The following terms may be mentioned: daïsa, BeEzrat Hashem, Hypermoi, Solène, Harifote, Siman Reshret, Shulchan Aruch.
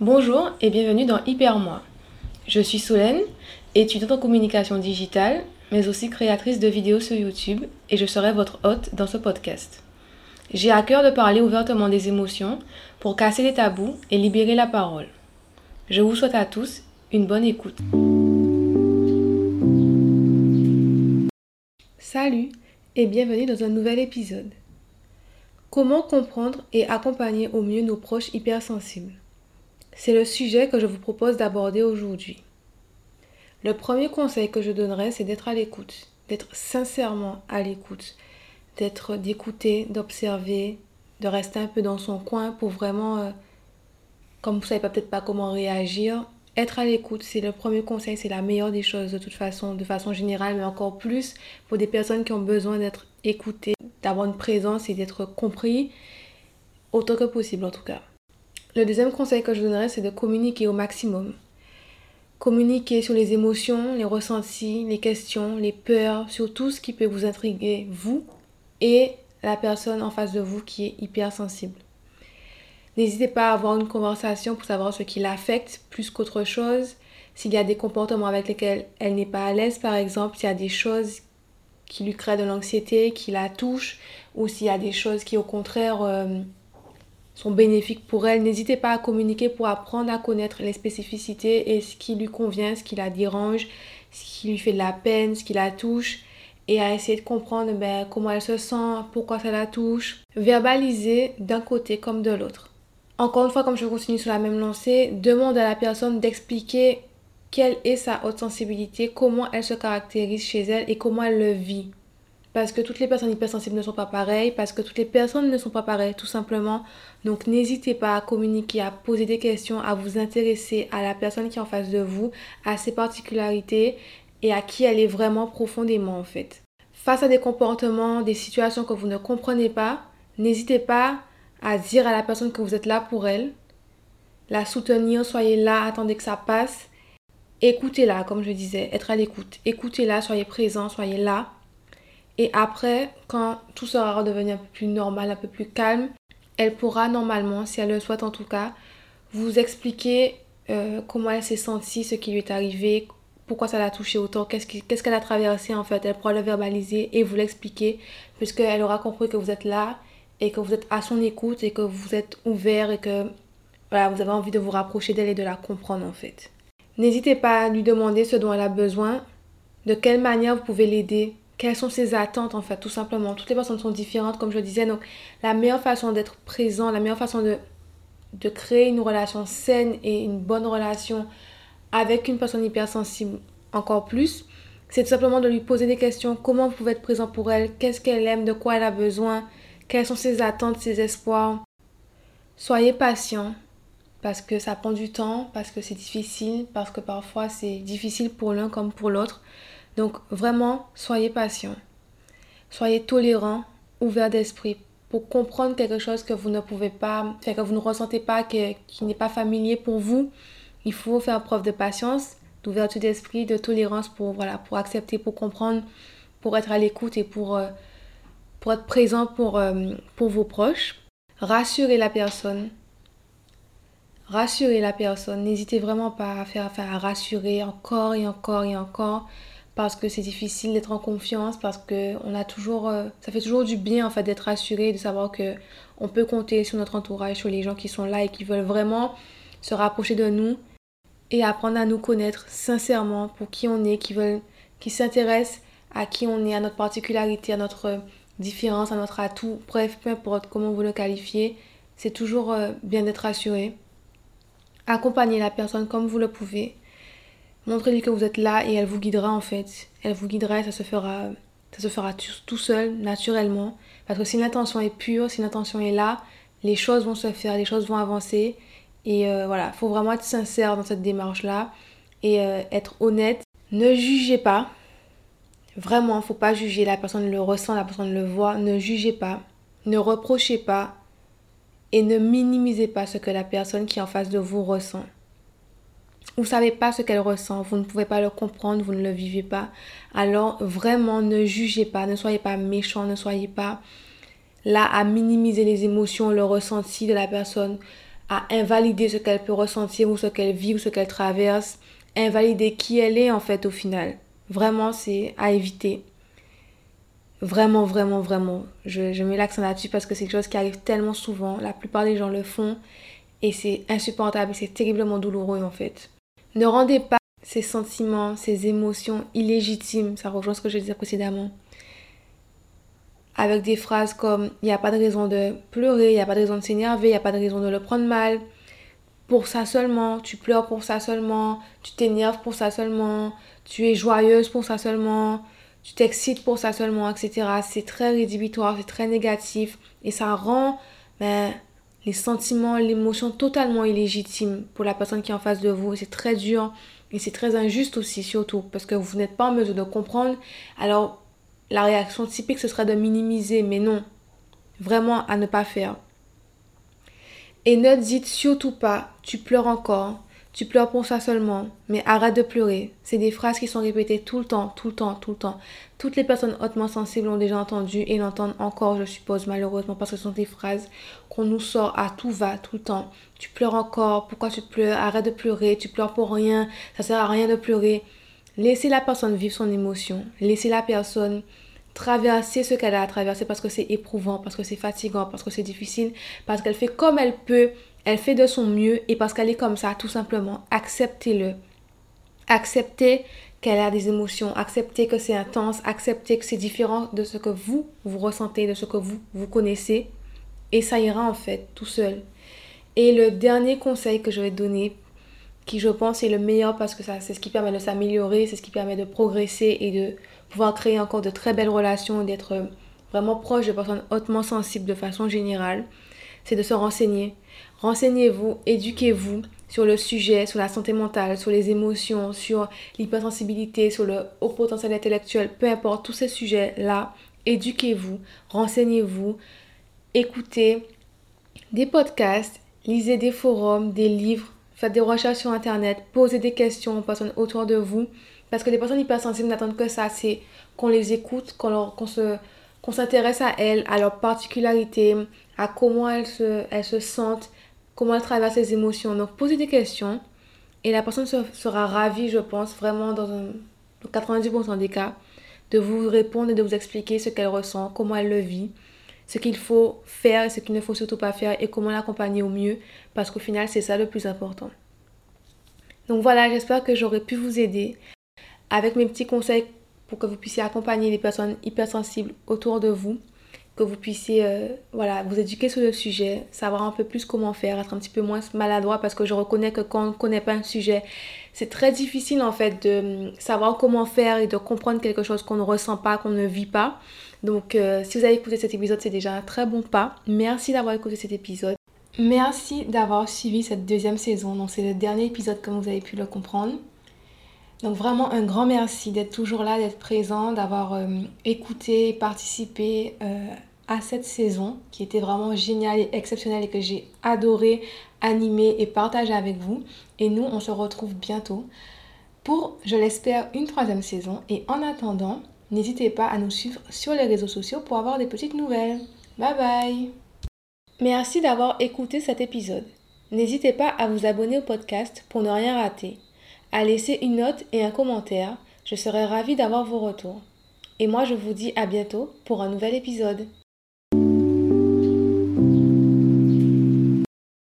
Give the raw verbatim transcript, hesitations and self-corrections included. Bonjour et bienvenue dans Hypermoi. Je suis Solène, étudiante en communication digitale, mais aussi créatrice de vidéos sur YouTube, et je serai votre hôte dans ce podcast. J'ai à cœur de parler ouvertement des émotions pour casser les tabous et libérer la parole. Je vous souhaite à tous une bonne écoute. Salut et bienvenue dans un nouvel épisode. Comment comprendre et accompagner au mieux nos proches hypersensibles ? C'est le sujet que je vous propose d'aborder aujourd'hui. Le premier conseil que je donnerai, c'est d'être à l'écoute, d'être sincèrement à l'écoute, d'être d'écouter, d'observer, de rester un peu dans son coin pour vraiment, euh, comme vous ne savez pas, peut-être pas comment réagir, être à l'écoute, c'est le premier conseil, c'est la meilleure des choses de toute façon, de façon générale, mais encore plus pour des personnes qui ont besoin d'être écoutées, d'avoir une présence et d'être compris autant que possible en tout cas. Le deuxième conseil que je donnerais, c'est de communiquer au maximum. Communiquer sur les émotions, les ressentis, les questions, les peurs, sur tout ce qui peut vous intriguer, vous et la personne en face de vous qui est hypersensible. N'hésitez pas à avoir une conversation pour savoir ce qui l'affecte plus qu'autre chose. S'il y a des comportements avec lesquels elle n'est pas à l'aise, par exemple, s'il y a des choses qui lui créent de l'anxiété, qui la touchent, ou s'il y a des choses qui, au contraire... Euh, sont bénéfiques pour elle. N'hésitez pas à communiquer pour apprendre à connaître les spécificités et ce qui lui convient, ce qui la dérange, ce qui lui fait de la peine, ce qui la touche, et à essayer de comprendre ben, comment elle se sent, pourquoi ça la touche. Verbaliser d'un côté comme de l'autre. Encore une fois, comme je continue sur la même lancée, demande à la personne d'expliquer quelle est sa haute sensibilité, comment elle se caractérise chez elle et comment elle le vit. Parce que toutes les personnes hypersensibles ne sont pas pareilles, parce que toutes les personnes ne sont pas pareilles, tout simplement. Donc n'hésitez pas à communiquer, à poser des questions, à vous intéresser à la personne qui est en face de vous, à ses particularités et à qui elle est vraiment profondément en fait. Face à des comportements, des situations que vous ne comprenez pas, n'hésitez pas à dire à la personne que vous êtes là pour elle, la soutenir, soyez là, attendez que ça passe. Écoutez-la, comme je disais, être à l'écoute. Écoutez-la, soyez présent, soyez là. Et après, quand tout sera redevenu un peu plus normal, un peu plus calme, elle pourra normalement, si elle le souhaite en tout cas, vous expliquer euh, comment elle s'est sentie, ce qui lui est arrivé, pourquoi ça l'a touchée autant, qu'est-ce, qui, qu'est-ce qu'elle a traversé en fait. Elle pourra le verbaliser et vous l'expliquer, puisqu'elle aura compris que vous êtes là et que vous êtes à son écoute et que vous êtes ouvert et que voilà, vous avez envie de vous rapprocher d'elle et de la comprendre en fait. N'hésitez pas à lui demander ce dont elle a besoin, de quelle manière vous pouvez l'aider. Quelles sont ses attentes en fait, tout simplement. Toutes les personnes sont différentes, comme je le disais. Donc, la meilleure façon d'être présent, la meilleure façon de, de créer une relation saine et une bonne relation avec une personne hypersensible encore plus, c'est tout simplement de lui poser des questions. Comment vous pouvez être présent pour elle? Qu'est-ce qu'elle aime? De quoi elle a besoin? Quelles sont ses attentes, ses espoirs? Soyez patient, parce que ça prend du temps, parce que c'est difficile, parce que parfois c'est difficile pour l'un comme pour l'autre. Donc vraiment, soyez patient, soyez tolérant, ouvert d'esprit pour comprendre quelque chose que vous ne pouvez pas, que vous ne ressentez pas, que, qui n'est pas familier pour vous. Il faut faire preuve de patience, d'ouverture d'esprit, de tolérance pour, voilà, pour accepter, pour comprendre, pour être à l'écoute et pour, euh, pour être présent pour, euh, pour vos proches. Rassurez la personne. Rassurez la personne. N'hésitez vraiment pas à faire, à faire à rassurer encore et encore et encore. Parce que c'est difficile d'être en confiance, parce que on a toujours, euh, ça fait toujours du bien en fait, d'être rassuré, de savoir qu'on peut compter sur notre entourage, sur les gens qui sont là et qui veulent vraiment se rapprocher de nous et apprendre à nous connaître sincèrement pour qui on est, qui veulent, qui s'intéressent à qui on est, à notre particularité, à notre différence, à notre atout, bref, peu importe comment vous le qualifiez, c'est toujours euh, bien d'être rassuré. Accompagnez la personne comme vous le pouvez. Montrez-lui que vous êtes là et elle vous guidera en fait. Elle vous guidera et ça se fera, ça se fera tout seul, naturellement. Parce que si l'intention est pure, si l'intention est là, les choses vont se faire, les choses vont avancer. Et euh, voilà, il faut vraiment être sincère dans cette démarche-là et euh, être honnête. Ne jugez pas. Vraiment, il ne faut pas juger. La personne le ressent, la personne le voit. Ne jugez pas, ne reprochez pas et ne minimisez pas ce que la personne qui est en face de vous ressent. Vous ne savez pas ce qu'elle ressent, vous ne pouvez pas le comprendre, vous ne le vivez pas. Alors vraiment, ne jugez pas, ne soyez pas méchant, ne soyez pas là à minimiser les émotions, le ressenti de la personne, à invalider ce qu'elle peut ressentir ou ce qu'elle vit ou ce qu'elle traverse, invalider qui elle est en fait au final. Vraiment, c'est à éviter. Vraiment, vraiment, vraiment. Je, je mets l'accent là-dessus parce que c'est quelque chose qui arrive tellement souvent. La plupart des gens le font et c'est insupportable, c'est terriblement douloureux en fait. Ne rendez pas ces sentiments, ces émotions illégitimes, ça rejoint ce que je disais précédemment, avec des phrases comme « il n'y a pas de raison de pleurer, il n'y a pas de raison de s'énerver, il n'y a pas de raison de le prendre mal, pour ça seulement, tu pleures pour ça seulement, tu t'énerves pour ça seulement, tu es joyeuse pour ça seulement, tu t'excites pour ça seulement, et cetera » C'est très rédhibitoire, c'est très négatif et ça rend ben, les sentiments, l'émotion totalement illégitime pour la personne qui est en face de vous. C'est très dur et c'est très injuste aussi surtout parce que vous n'êtes pas en mesure de comprendre. Alors, la réaction typique, ce serait de minimiser, mais non, vraiment à ne pas faire. Et ne dites surtout pas, tu pleures encore, tu pleures pour ça seulement, mais arrête de pleurer. C'est des phrases qui sont répétées tout le temps, tout le temps, tout le temps. Toutes les personnes hautement sensibles ont déjà entendu et l'entendent encore, je suppose, malheureusement, parce que ce sont des phrases qu'on nous sort à tout va, tout le temps. Tu pleures encore, pourquoi tu pleures, arrête de pleurer, tu pleures pour rien, ça sert à rien de pleurer. Laissez la personne vivre son émotion. Laissez la personne traverser ce qu'elle a à traverser parce que c'est éprouvant, parce que c'est fatigant, parce que c'est difficile, parce qu'elle fait comme elle peut, elle fait de son mieux et parce qu'elle est comme ça, tout simplement. Acceptez-le. Acceptez qu'elle a des émotions, acceptez que c'est intense, acceptez que c'est différent de ce que vous, vous ressentez, de ce que vous, vous connaissez et ça ira en fait, tout seul. Et le dernier conseil que je vais donner qui je pense est le meilleur parce que ça, c'est ce qui permet de s'améliorer, c'est ce qui permet de progresser et de pouvoir créer encore de très belles relations, d'être vraiment proche de personnes hautement sensibles de façon générale, c'est de se renseigner. Renseignez-vous, éduquez-vous sur le sujet, sur la santé mentale, sur les émotions, sur l'hypersensibilité, sur le haut potentiel intellectuel, peu importe, tous ces sujets-là, éduquez-vous, renseignez-vous, écoutez des podcasts, lisez des forums, des livres, faites des recherches sur Internet, posez des questions aux personnes autour de vous. Parce que les personnes hypersensibles n'attendent que ça, c'est qu'on les écoute, qu'on, leur, qu'on, se, qu'on s'intéresse à elles, à leurs particularités, à comment elles se, elles se sentent, comment elles traversent les émotions. Donc posez des questions et la personne se, sera ravie, je pense, vraiment dans, un, dans quatre-vingt-dix pour cent des cas, de vous répondre et de vous expliquer ce qu'elle ressent, comment elle le vit, ce qu'il faut faire et ce qu'il ne faut surtout pas faire et comment l'accompagner au mieux parce qu'au final, c'est ça le plus important. Donc voilà, j'espère que j'aurai pu vous aider avec mes petits conseils pour que vous puissiez accompagner les personnes hypersensibles autour de vous, que vous puissiez euh, voilà, vous éduquer sur le sujet, savoir un peu plus comment faire, être un petit peu moins maladroit parce que je reconnais que quand on ne connaît pas un sujet, c'est très difficile en fait de savoir comment faire et de comprendre quelque chose qu'on ne ressent pas, qu'on ne vit pas. Donc, euh, si vous avez écouté cet épisode, c'est déjà un très bon pas. Merci d'avoir écouté cet épisode. Merci d'avoir suivi cette deuxième saison. Donc, c'est le dernier épisode comme vous avez pu le comprendre. Donc, vraiment un grand merci d'être toujours là, d'être présent, d'avoir euh, écouté et participé euh, à cette saison qui était vraiment géniale et exceptionnelle et que j'ai adoré animer et partager avec vous. Et nous, on se retrouve bientôt pour, je l'espère, une troisième saison. Et en attendant, n'hésitez pas à nous suivre sur les réseaux sociaux pour avoir des petites nouvelles. Bye bye! Merci d'avoir écouté cet épisode. N'hésitez pas à vous abonner au podcast pour ne rien rater, à laisser une note et un commentaire. Je serai ravie d'avoir vos retours. Et moi, je vous dis à bientôt pour un nouvel épisode.